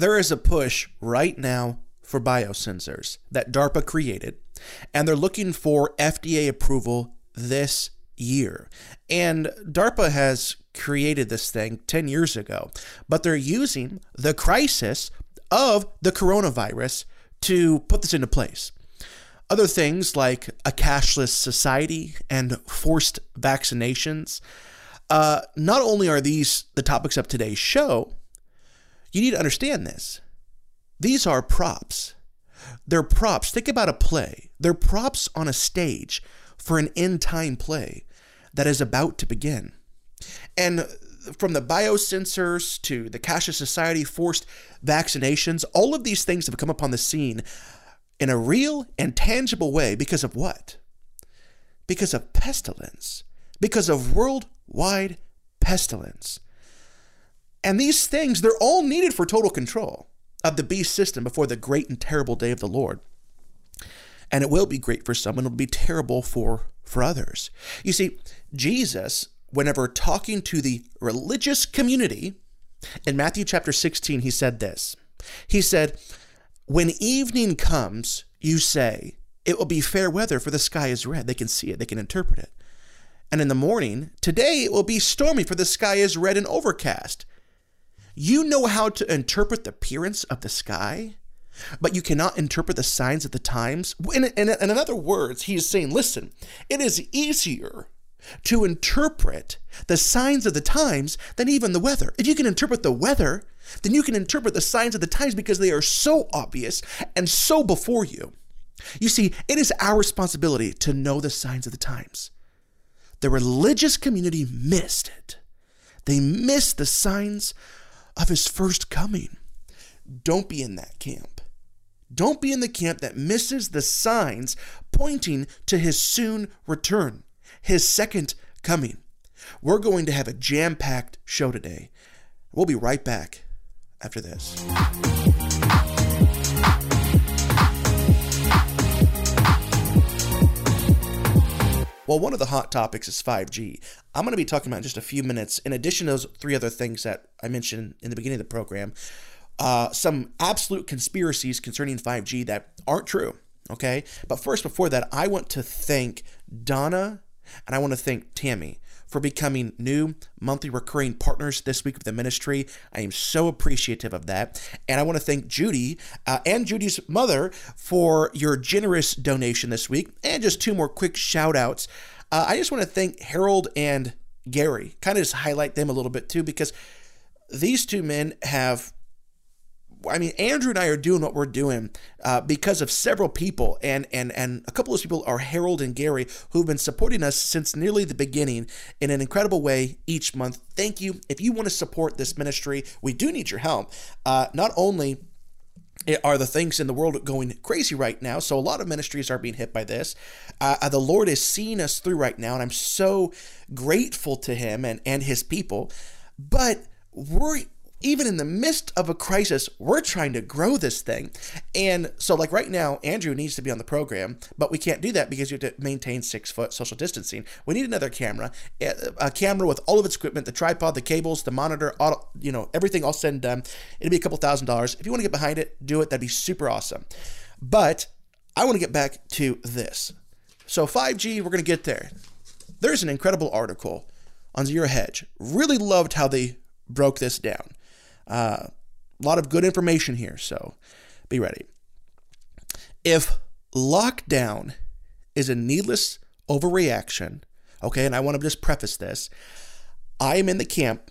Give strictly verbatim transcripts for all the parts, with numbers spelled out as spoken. There is a push right now for biosensors that DARPA created, and they're looking for F D A approval this year. And DARPA has created this thing ten years ago, but they're using the crisis of the coronavirus to put this into place. Other things like a cashless society and forced vaccinations. Uh, not only are these the topics of today's show, you need to understand this. These are props. They're props. Think about a play. They're props on a stage for an end-time play that is about to begin. And from the biosensors to the cashless society, forced vaccinations, all of these things have come upon the scene in a real and tangible way because of what? Because of pestilence. Because of worldwide pestilence. And these things, they're all needed for total control of the beast system before the great and terrible day of the Lord. And it will be great for some, and it'll be terrible for, for others. You see, Jesus, whenever talking to the religious community, in Matthew chapter sixteen, he said this. He said, "When evening comes, you say, it will be fair weather, for the sky is red." They can see it, they can interpret it. "And in the morning, today it will be stormy, for the sky is red and overcast." You know how to interpret the appearance of the sky, but you cannot interpret the signs of the times. In, in, in other words, he is saying, listen, it is easier to interpret the signs of the times than even the weather. If you can interpret the weather, then you can interpret the signs of the times because they are so obvious and so before you. You see, it is our responsibility to know the signs of the times. The religious community missed it. They missed the signs of his first coming. Don't be in that camp. Don't be in the camp that misses the signs pointing to his soon return, his second coming. We're going to have a jam-packed show today. We'll be right back after this. Well, one of the hot topics is five G. I'm going to be talking about in just a few minutes, in addition to those three other things that I mentioned in the beginning of the program, uh, some absolute conspiracies concerning five G that aren't true, okay? But first, before that, I want to thank Donna and I want to thank Tammy for becoming new monthly recurring partners this week of the ministry. I am so appreciative of that. And I want to thank Judy uh, and Judy's mother for your generous donation this week. And just two more quick shout outs. Uh, I just want to thank Harold and Gary, kind of just highlight them a little bit too, because these two men have, I mean, Andrew and I are doing what we're doing uh, because of several people, and and and a couple of those people are Harold and Gary, who've been supporting us since nearly the beginning in an incredible way each month. Thank you. If you want to support this ministry, we do need your help. Uh, not only are the things in the world going crazy right now, so a lot of ministries are being hit by this. Uh, the Lord is seeing us through right now, and I'm so grateful to Him and, and His people. But we're even in the midst of a crisis, we're trying to grow this thing. And so like right now, Andrew needs to be on the program, but we can't do that because you have to maintain six foot social distancing. We need another camera, a camera with all of its equipment, the tripod, the cables, the monitor, all, you know, everything all said and done. It'll be a couple thousand dollars. If you want to get behind it, do it. That'd be super awesome. But I want to get back to this. So five G, we're going to get there. There's an incredible article on Zero Hedge. Really loved how they broke this down. Uh, a lot of good information here, so be ready. If lockdown is a needless overreaction, okay, and I want to just preface this, I am in the camp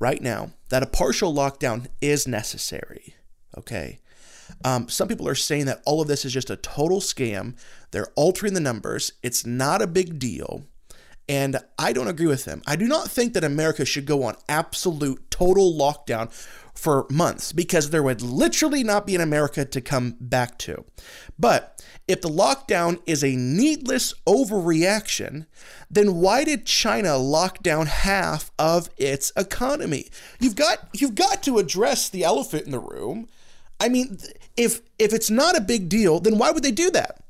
right now that a partial lockdown is necessary, okay? Um, some people are saying that all of this is just a total scam. They're altering the numbers. It's not a big deal. And I don't agree with them. I do not think that America should go on absolute total lockdown for months because there would literally not be an America to come back to. But if the lockdown is a needless overreaction, then why did China lock down half of its economy? You've got you've got to address the elephant in the room. I mean, if if it's not a big deal, then why would they do that?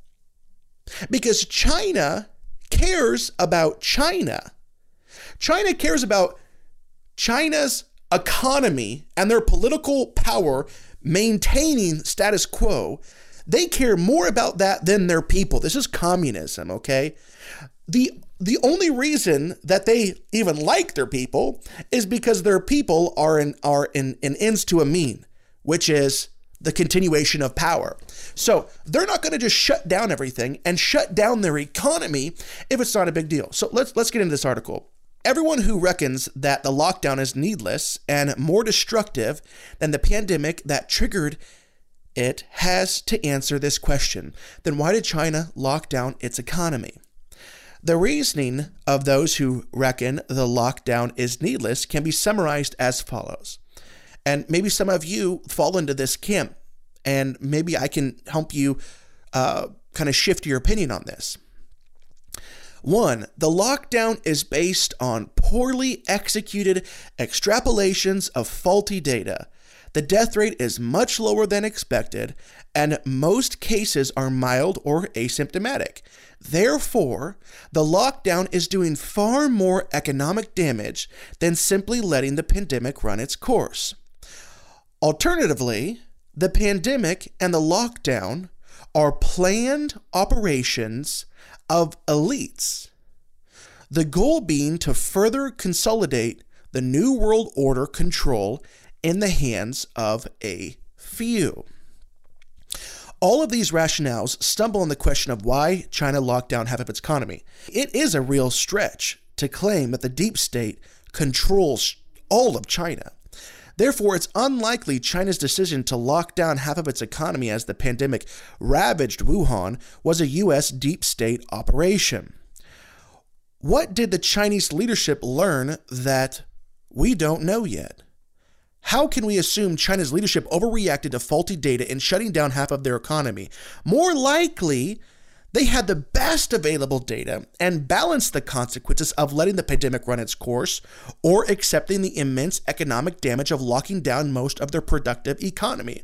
Because China cares about China. China cares about China's economy and their political power maintaining status quo. They care more about that than their people. This is communism, okay? The The only reason that they even like their people is because their people are an, are an, an ends to a mean, which is the continuation of power. So they're not going to just shut down everything and shut down their economy if it's not a big deal. So let's let's get into this article. Everyone who reckons that the lockdown is needless and more destructive than the pandemic that triggered it has to answer this question. Then why did China lock down its economy? The reasoning of those who reckon the lockdown is needless can be summarized as follows. And maybe some of you fall into this camp, and maybe I can help you uh, kind of shift your opinion on this. One, the lockdown is based on poorly executed extrapolations of faulty data. The death rate is much lower than expected, and most cases are mild or asymptomatic. Therefore, the lockdown is doing far more economic damage than simply letting the pandemic run its course. Alternatively, the pandemic and the lockdown are planned operations of elites, the goal being to further consolidate the New World Order control in the hands of a few. All of these rationales stumble on the question of why China locked down half of its economy. It is a real stretch to claim that the deep state controls all of China. Therefore, it's unlikely China's decision to lock down half of its economy as the pandemic ravaged Wuhan was a U S deep state operation. What did the Chinese leadership learn that we don't know yet? How can we assume China's leadership overreacted to faulty data in shutting down half of their economy? More likely, they had the best available data and balanced the consequences of letting the pandemic run its course or accepting the immense economic damage of locking down most of their productive economy.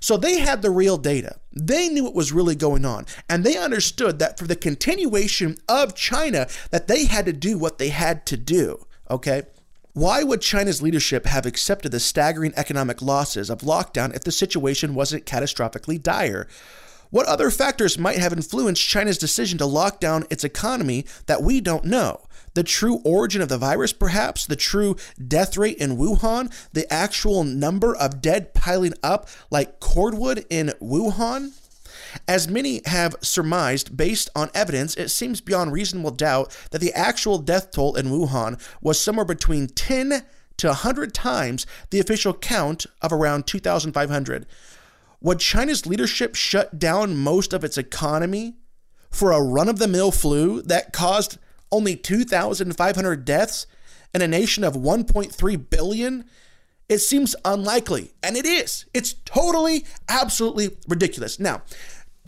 So they had the real data. They knew what was really going on. And they understood that for the continuation of China, that they had to do what they had to do, okay? Why would China's leadership have accepted the staggering economic losses of lockdown if the situation wasn't catastrophically dire? What other factors might have influenced China's decision to lock down its economy that we don't know? The true origin of the virus, perhaps? The true death rate in Wuhan? The actual number of dead piling up like cordwood in Wuhan? As many have surmised, based on evidence, it seems beyond reasonable doubt that the actual death toll in Wuhan was somewhere between ten to one hundred times the official count of around two thousand five hundred. Would China's leadership shut down most of its economy for a run-of-the-mill flu that caused only two thousand five hundred deaths in a nation of one point three billion? It seems unlikely, and it is. It's totally, absolutely ridiculous. Now,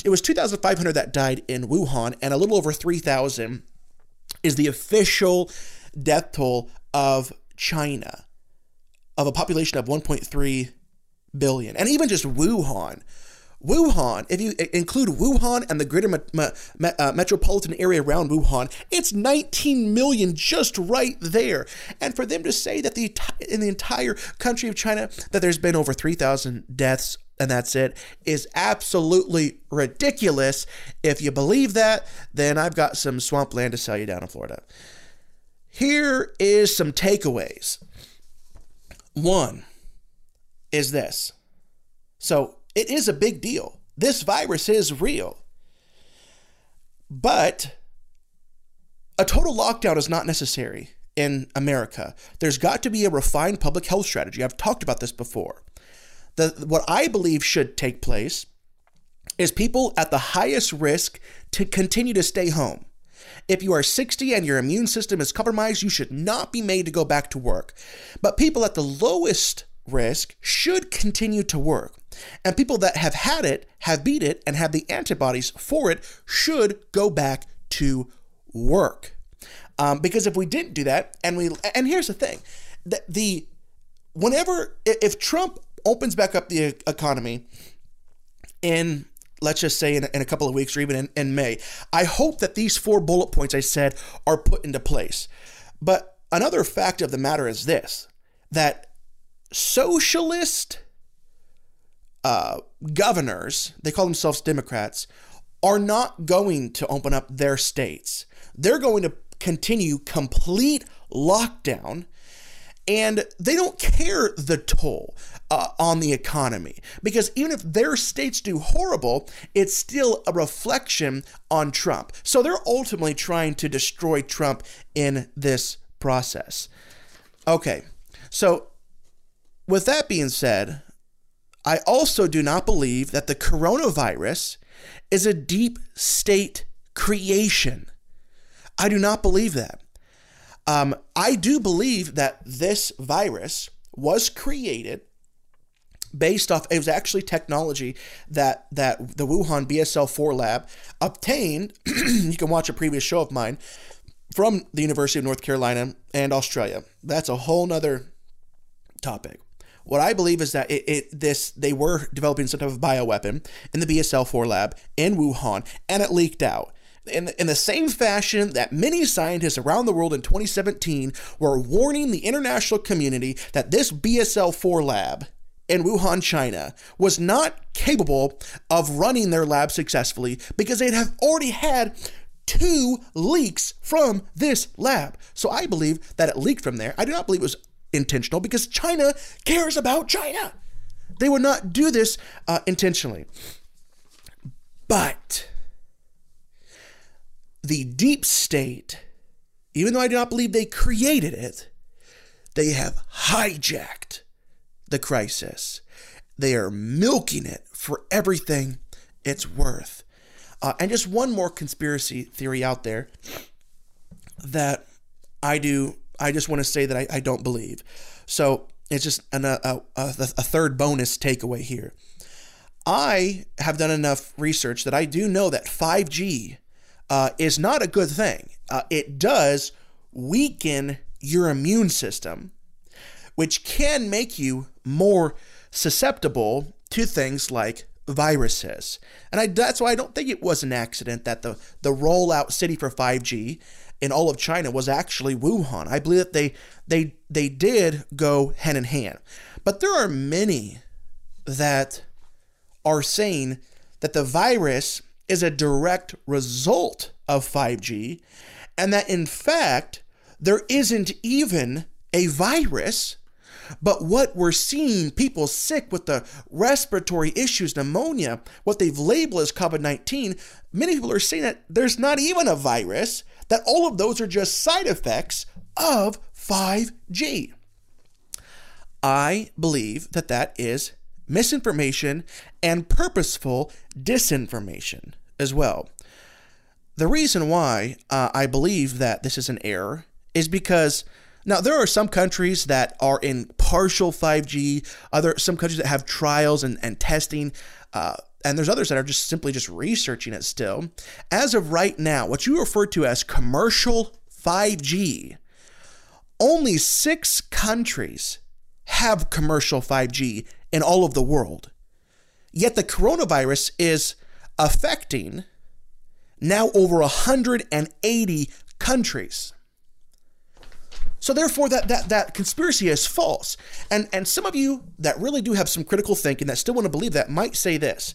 it was two thousand five hundred that died in Wuhan, and a little over three thousand is the official death toll of China, of a population of one point three billion. And even just Wuhan. Wuhan, if you include Wuhan and the greater me- me- uh, metropolitan area around Wuhan, it's nineteen million just right there. And for them to say that the in the entire country of China that there's been over three thousand deaths and that's it is absolutely ridiculous. If you believe that, then I've got some swampland to sell you down in Florida. Here is some takeaways. One is this. So it is a big deal. This virus is real. But a total lockdown is not necessary in America. There's got to be a refined public health strategy. I've talked about this before. The, what I believe should take place is people at the highest risk to continue to stay home. If you are sixty and your immune system is compromised, you should not be made to go back to work. But people at the lowest risk should continue to work. And people that have had it, have beat it, and have the antibodies for it should go back to work. Um, because if we didn't do that, and we and here's the thing, that the whenever if Trump opens back up the economy in, let's just say in, in a couple of weeks or even in, in May, I hope that these four bullet points I said are put into place. But another fact of the matter is this, that socialist uh, governors, they call themselves Democrats, are not going to open up their states. They're going to continue complete lockdown, and they don't care the toll uh, on the economy, because even if their states do horrible, it's still a reflection on Trump. So they're ultimately trying to destroy Trump in this process. Okay, so with that being said, I also do not believe that the coronavirus is a deep state creation. I do not believe that. Um, I do believe that this virus was created based off, it was actually technology that, that the Wuhan B S L four lab obtained. You can watch a previous show of mine from the University of North Carolina and Australia. That's a whole nother topic. What I believe is that it, it this they were developing some type of bioweapon in the B S L four lab in Wuhan, and it leaked out. In, in the same fashion that many scientists around the world in twenty seventeen were warning the international community that this B S L four lab in Wuhan, China, was not capable of running their lab successfully because they'd have already had two leaks from this lab. So I believe that it leaked from there. I do not believe it was intentional, because China cares about China. They would not do this uh, intentionally. But the deep state, even though I do not believe they created it, they have hijacked the crisis. They are milking it for everything it's worth. Uh, and just one more conspiracy theory out there that I do I just want to say that I, I don't believe. So it's just an, a, a, a third bonus takeaway here. I have done enough research that I do know that five G uh, is not a good thing. Uh, it does weaken your immune system, which can make you more susceptible to things like viruses. And I, that's why I don't think it was an accident that the, the rollout city for five G in all of China was actually Wuhan. I believe that they they they did go hand in hand. But there are many that are saying that the virus is a direct result of five G, and that in fact there isn't even a virus. But what we're seeing, people sick with the respiratory issues, pneumonia, what they've labeled as COVID nineteen, many people are saying that there's not even a virus, that all of those are just side effects of five G. I believe that that is misinformation and purposeful disinformation as well. The reason why uh, I believe that this is an error is because now, there are some countries that are in partial five G, other some countries that have trials and, and testing, uh, and there's others that are just simply just researching it still. As of right now, what you refer to as commercial five G, only six countries have commercial five G in all of the world. Yet the coronavirus is affecting now over one hundred eighty countries. So therefore, that that that conspiracy is false. And and some of you that really do have some critical thinking that still want to believe that might say this.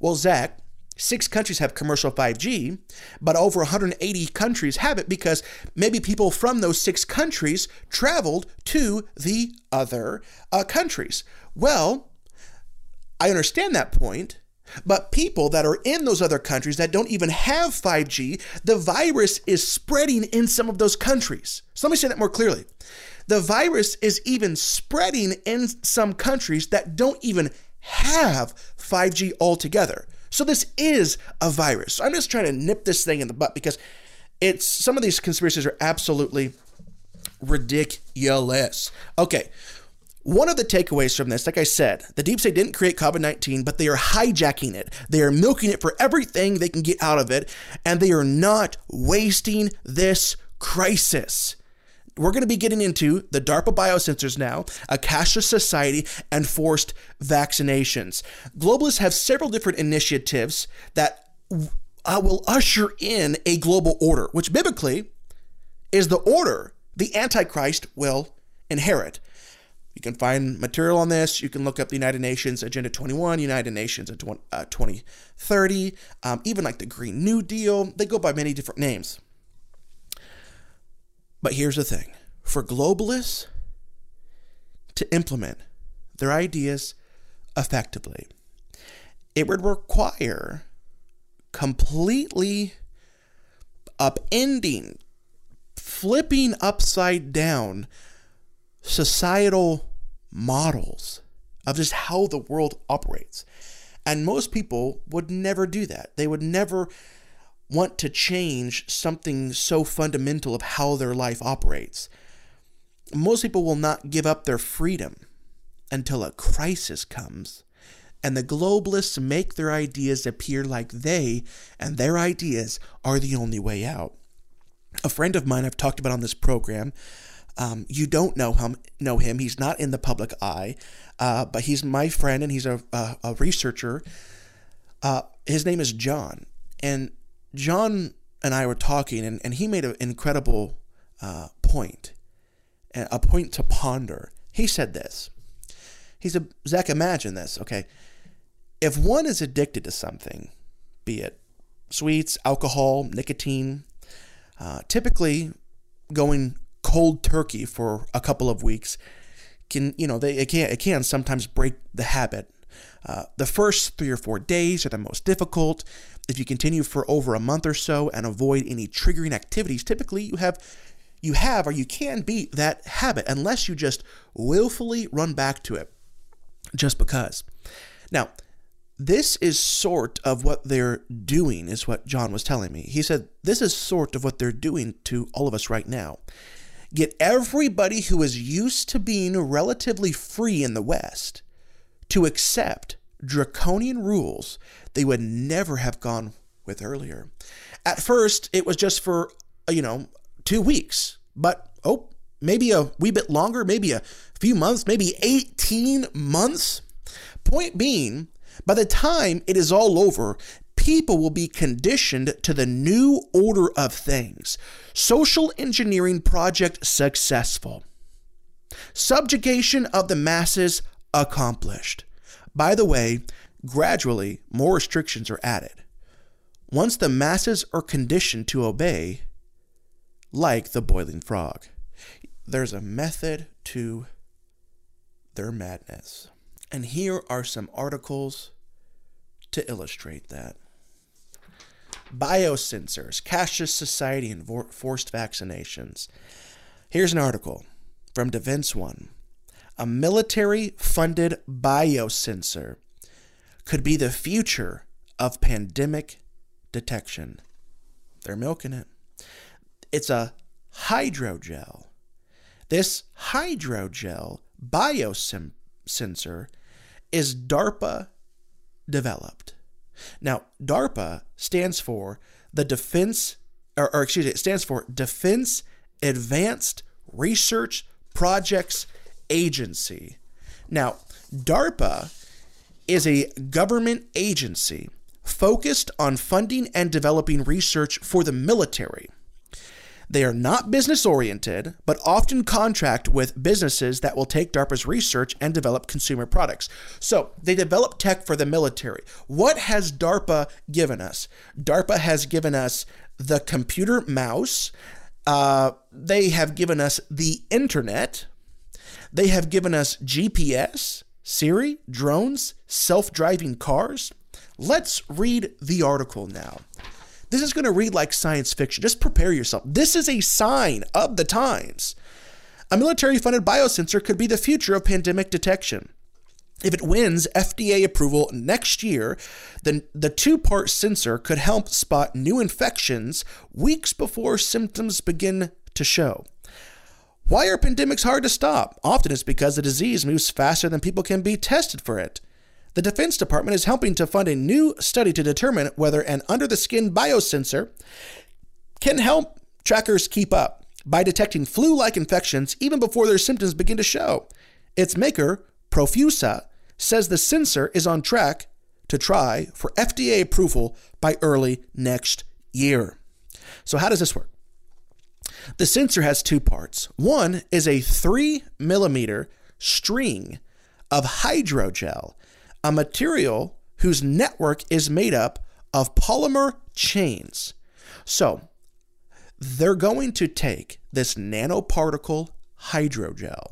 Well, Zach, six countries have commercial five G, but over one hundred eighty countries have it because maybe people from those six countries traveled to the other uh, countries. Well, I understand that point. But people that are in those other countries that don't even have five G, the virus is spreading in some of those countries. So let me say that more clearly. The virus is even spreading in some countries that don't even have five G altogether. So this is a virus. So I'm just trying to nip this thing in the butt, because it's some of these conspiracies are absolutely ridiculous. Okay. One of the takeaways from this, like I said, the deep state didn't create COVID nineteen, but they are hijacking it. They are milking it for everything they can get out of it, and they are not wasting this crisis. We're going to be getting into the DARPA biosensors now, a cashless society, and forced vaccinations. Globalists have several different initiatives that uh, will usher in a global order, which biblically is the order the Antichrist will inherit. You can find material on this. You can look up the United Nations Agenda twenty-one, United Nations uh, twenty thirty, um, even like the Green New Deal. They go by many different names. But here's the thing. For globalists to implement their ideas effectively, it would require completely upending, flipping upside down societal models of just how the world operates. And most people would never do that. They would never want to change something so fundamental of how their life operates. Most people will not give up their freedom until a crisis comes, and the globalists make their ideas appear like they and their ideas are the only way out. A friend of mine I've talked about on this program, um, you don't know him, know him, he's not in the public eye, uh, but he's my friend and he's a, a, a researcher. Uh, his name is John, and John and I were talking, and, and he made an incredible uh, point, a point to ponder. He said this. He said, Zach, imagine this, okay? If one is addicted to something, be it sweets, alcohol, nicotine, uh, typically going cold turkey for a couple of weeks can, you know, they it can it can sometimes break the habit. Uh, the first three or four days are the most difficult. If you continue for over a month or so and avoid any triggering activities, typically you have you have or you can beat that habit unless you just willfully run back to it just because. Now, this is sort of what they're doing is what John was telling me. He said, this is sort of what they're doing to all of us right now. Get everybody who is used to being relatively free in the West to accept draconian rules they would never have gone with earlier. At first, it was just for, you know, two weeks, but oh, maybe a wee bit longer, maybe a few months, maybe eighteen months. Point being, by the time it is all over, people will be conditioned to the new order of things. Social engineering project successful. Subjugation of the masses accomplished. By the way, gradually more restrictions are added. Once the masses are conditioned to obey, like the boiling frog, there's a method to their madness. And here are some articles to illustrate that. Biosensors, cashless society, and forced vaccinations. Here's an article from Defense One. A military-funded biosensor could be the future of pandemic detection. They're milking it. It's a hydrogel. This hydrogel biosensor is DARPA developed. Now, DARPA stands for the Defense, or, or excuse me, it stands for Defense Advanced Research Projects Agency. Now, DARPA is a government agency focused on funding and developing research for the military. They are not business-oriented, but often contract with businesses that will take DARPA's research and develop consumer products. So they develop tech for the military. What has DARPA given us? DARPA has given us the computer mouse. Uh, they have given us the internet. They have given us G P S, Siri, drones, self-driving cars. Let's read the article now. This is going to read like science fiction. Just prepare yourself. This is a sign of the times. A military-funded biosensor could be the future of pandemic detection. If it wins F D A approval next year, then the two-part sensor could help spot new infections weeks before symptoms begin to show. Why are pandemics hard to stop? Often it's because the disease moves faster than people can be tested for it. The Defense Department is helping to fund a new study to determine whether an under-the-skin biosensor can help trackers keep up by detecting flu-like infections even before their symptoms begin to show. Its maker, Profusa, says the sensor is on track to try for F D A approval by early next year. So how does this work? The sensor has two parts. One is a three millimeter string of hydrogel, a material whose network is made up of polymer chains. So they're going to take this nanoparticle hydrogel.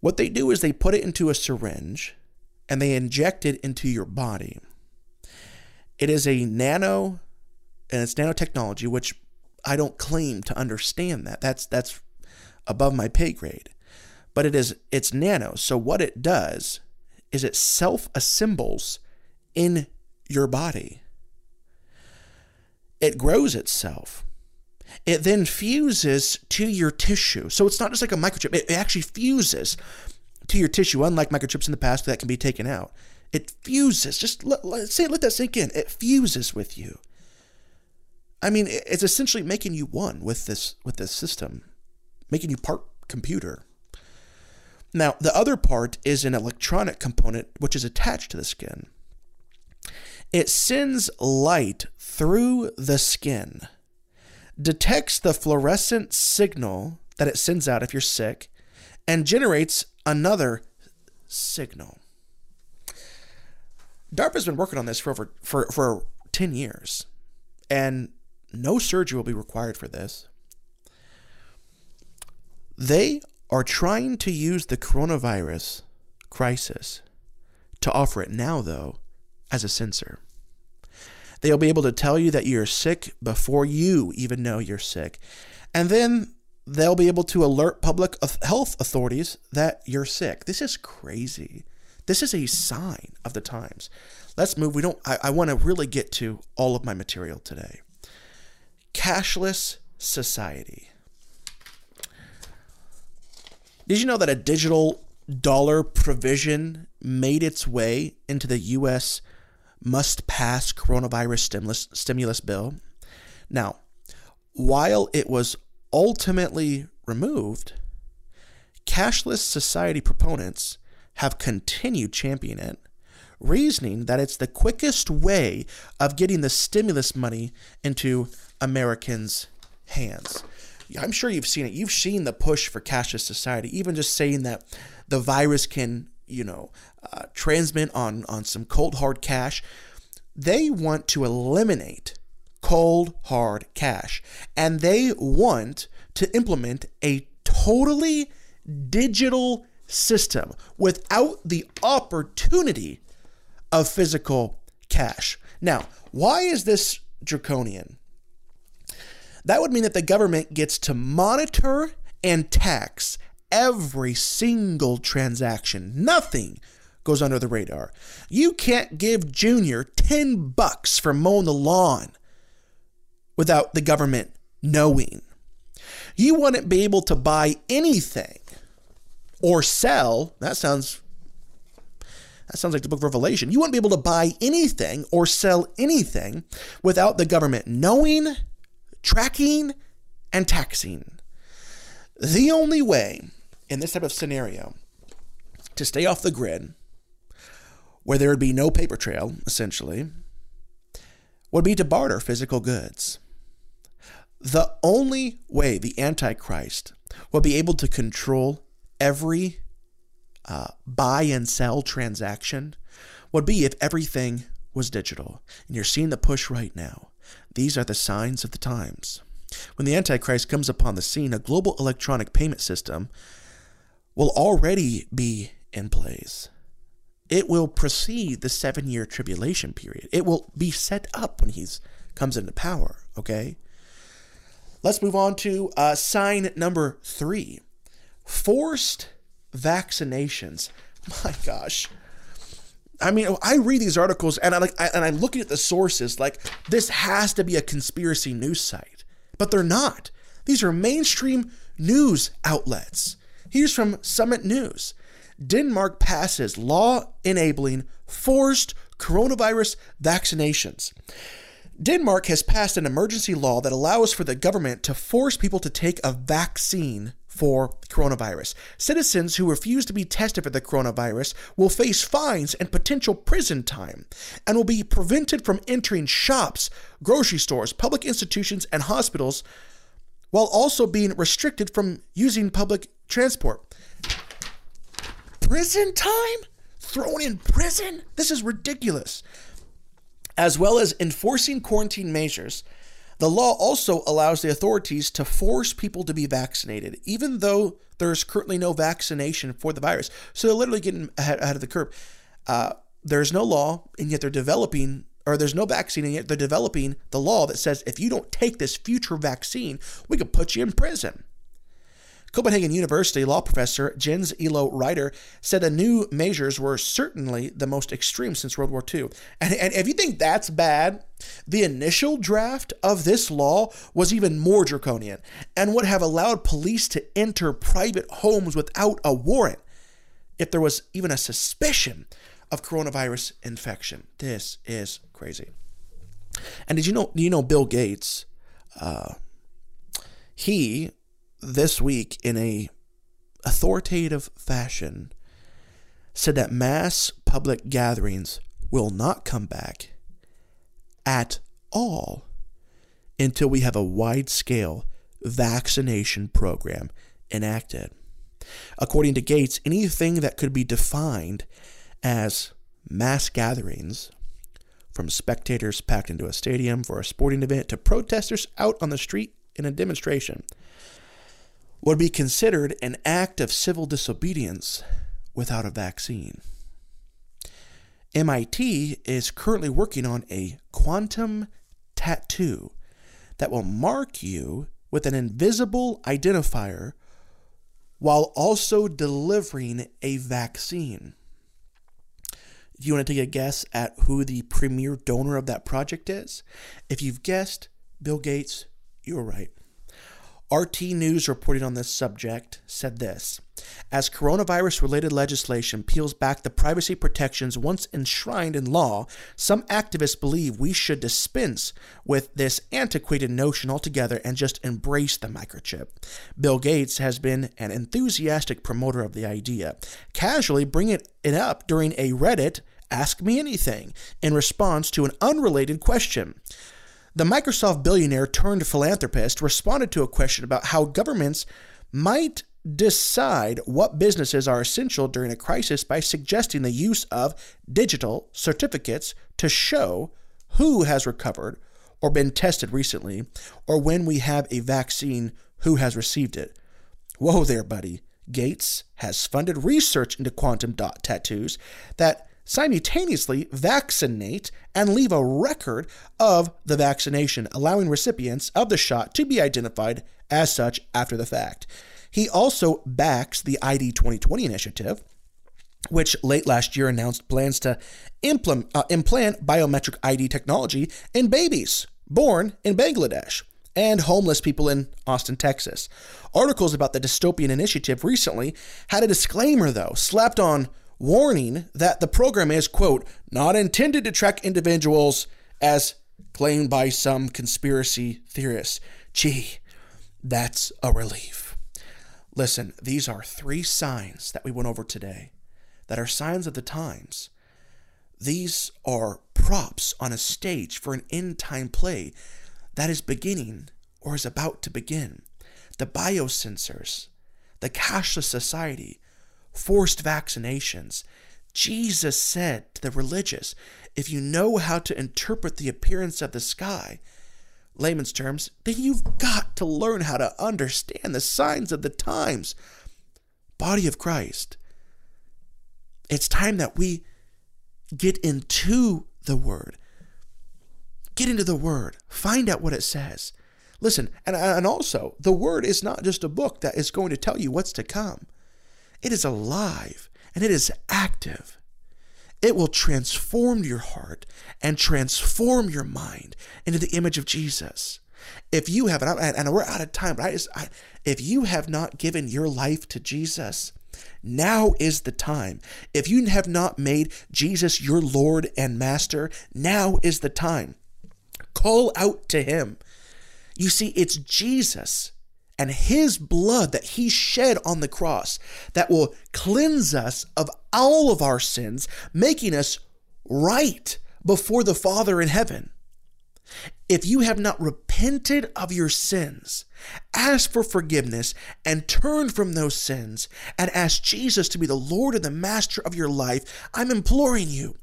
What they do is they put it into a syringe and they inject it into your body. It is a nano, and it's nanotechnology, which I don't claim to understand that. That's that's above my pay grade. But it is it's nano. So what it does is it self-assembles in your body. It grows itself. It then fuses to your tissue. So it's not just like a microchip. It actually fuses to your tissue, unlike microchips in the past that can be taken out. It fuses. Just let, let, say, let that sink in. It fuses with you. I mean, it's essentially making you one with this with this system, making you part computer. Now, the other part is an electronic component, which is attached to the skin. It sends light through the skin, detects the fluorescent signal that it sends out if you're sick, and generates another signal. DARPA's been working on this for over for, for ten years, and no surgery will be required for this. They are trying to use the coronavirus crisis to offer it now, though, as a sensor. They'll be able to tell you that you're sick before you even know you're sick. And then they'll be able to alert public health authorities that you're sick. This is crazy. This is a sign of the times. Let's move. We don't, I, I want to really get to all of my material today. Cashless society. Did you know that a digital dollar provision made its way into the U S must-pass coronavirus stimulus, stimulus bill? Now, while it was ultimately removed, cashless society proponents have continued championing it, reasoning that it's the quickest way of getting the stimulus money into Americans' hands. I'm sure you've seen it. You've seen the push for cashless society, even just saying that the virus can, you know, uh, transmit on, on some cold, hard cash. They want to eliminate cold, hard cash, and they want to implement a totally digital system without the opportunity of physical cash. Now, why is this draconian? That would mean that the government gets to monitor and tax every single transaction. Nothing goes under the radar. You can't give Junior ten bucks for mowing the lawn without the government knowing. You wouldn't be able to buy anything or sell. That sounds that sounds like the book of Revelation. You wouldn't be able to buy anything or sell anything without the government knowing, tracking, and taxing. The only way in this type of scenario to stay off the grid, where there would be no paper trail, essentially, would be to barter physical goods. The only way the Antichrist will be able to control every uh, buy and sell transaction would be if everything was digital. And you're seeing the push right now. These are the signs of the times. When the Antichrist comes upon the scene, a global electronic payment system will already be in place. It will precede the seven-year tribulation period. It will be set up when he comes into power, okay? Let's move on to uh, sign number three, forced vaccinations. My gosh. I mean, I read these articles and I like, I, and I'm looking at the sources. Like, this has to be a conspiracy news site, but they're not. These are mainstream news outlets. Here's from Summit News: Denmark passes law enabling forced coronavirus vaccinations. Denmark has passed an emergency law that allows for the government to force people to take a vaccine for coronavirus. Citizens who refuse to be tested for the coronavirus will face fines and potential prison time, and will be prevented from entering shops, grocery stores, public institutions, and hospitals, while also being restricted from using public transport. prison time? Thrown in prison? This is ridiculous. As well as enforcing quarantine measures, the law also allows the authorities to force people to be vaccinated, even though there's currently no vaccination for the virus. So they're literally getting ahead of the curve. Uh, there's no law, and yet they're developing, or there's no vaccine, and yet they're developing the law that says if you don't take this future vaccine, we could put you in prison. Copenhagen University law professor Jens Elo Ryder said the new measures were certainly the most extreme since World War Two. And, and if you think that's bad, the initial draft of this law was even more draconian and would have allowed police to enter private homes without a warrant if there was even a suspicion of coronavirus infection. This is crazy. And did you know, you know Bill Gates, uh, he... this week, in a authoritative fashion, said that mass public gatherings will not come back at all until we have a wide-scale vaccination program enacted. According to Gates, anything that could be defined as mass gatherings, from spectators packed into a stadium for a sporting event to protesters out on the street in a demonstration, would be considered an act of civil disobedience without a vaccine. M I T is currently working on a quantum tattoo that will mark you with an invisible identifier while also delivering a vaccine. Do you want to take a guess at who the premier donor of that project is? If you've guessed Bill Gates, you're right. R T News, reporting on this subject, said this: as coronavirus-related legislation peels back the privacy protections once enshrined in law, some activists believe we should dispense with this antiquated notion altogether and just embrace the microchip. Bill Gates has been an enthusiastic promoter of the idea, casually bringing it up during a Reddit Ask Me Anything in response to an unrelated question. The Microsoft billionaire turned philanthropist responded to a question about how governments might decide what businesses are essential during a crisis by suggesting the use of digital certificates to show who has recovered or been tested recently, or when we have a vaccine, who has received it. Whoa there, buddy. Gates has funded research into quantum dot tattoos that simultaneously vaccinate and leave a record of the vaccination, allowing recipients of the shot to be identified as such after the fact. He also backs the I D twenty twenty initiative, which late last year announced plans to implement, uh, implant biometric I D technology in babies born in Bangladesh and homeless people in Austin, Texas. Articles about the dystopian initiative recently had a disclaimer, though, slapped on, warning that the program is, quote, not intended to track individuals as claimed by some conspiracy theorists. Gee, that's a relief. Listen, these are three signs that we went over today that are signs of the times. These are props on a stage for an end-time play that is beginning or is about to begin. The biosensors, the cashless society, forced vaccinations. Jesus said to the religious, if you know how to interpret the appearance of the sky, layman's terms, then you've got to learn how to understand the signs of the times. Body of Christ, it's time that we get into the Word. Get into the Word. Find out what it says. Listen, and, and also, the Word is not just a book that is going to tell you what's to come. It is alive and it is active. It will transform your heart and transform your mind into the image of Jesus. If you have not, and we're out of time, but I just, I, if you have not given your life to Jesus, now is the time. If you have not made Jesus your Lord and Master, now is the time. Call out to Him. You see, it's Jesus and His blood that He shed on the cross that will cleanse us of all of our sins, making us right before the Father in heaven. If you have not repented of your sins, asked for forgiveness, and turned from those sins, and asked Jesus to be the Lord and the Master of your life, I'm imploring you,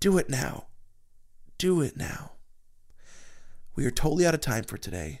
do it now. Do it now. We are totally out of time for today.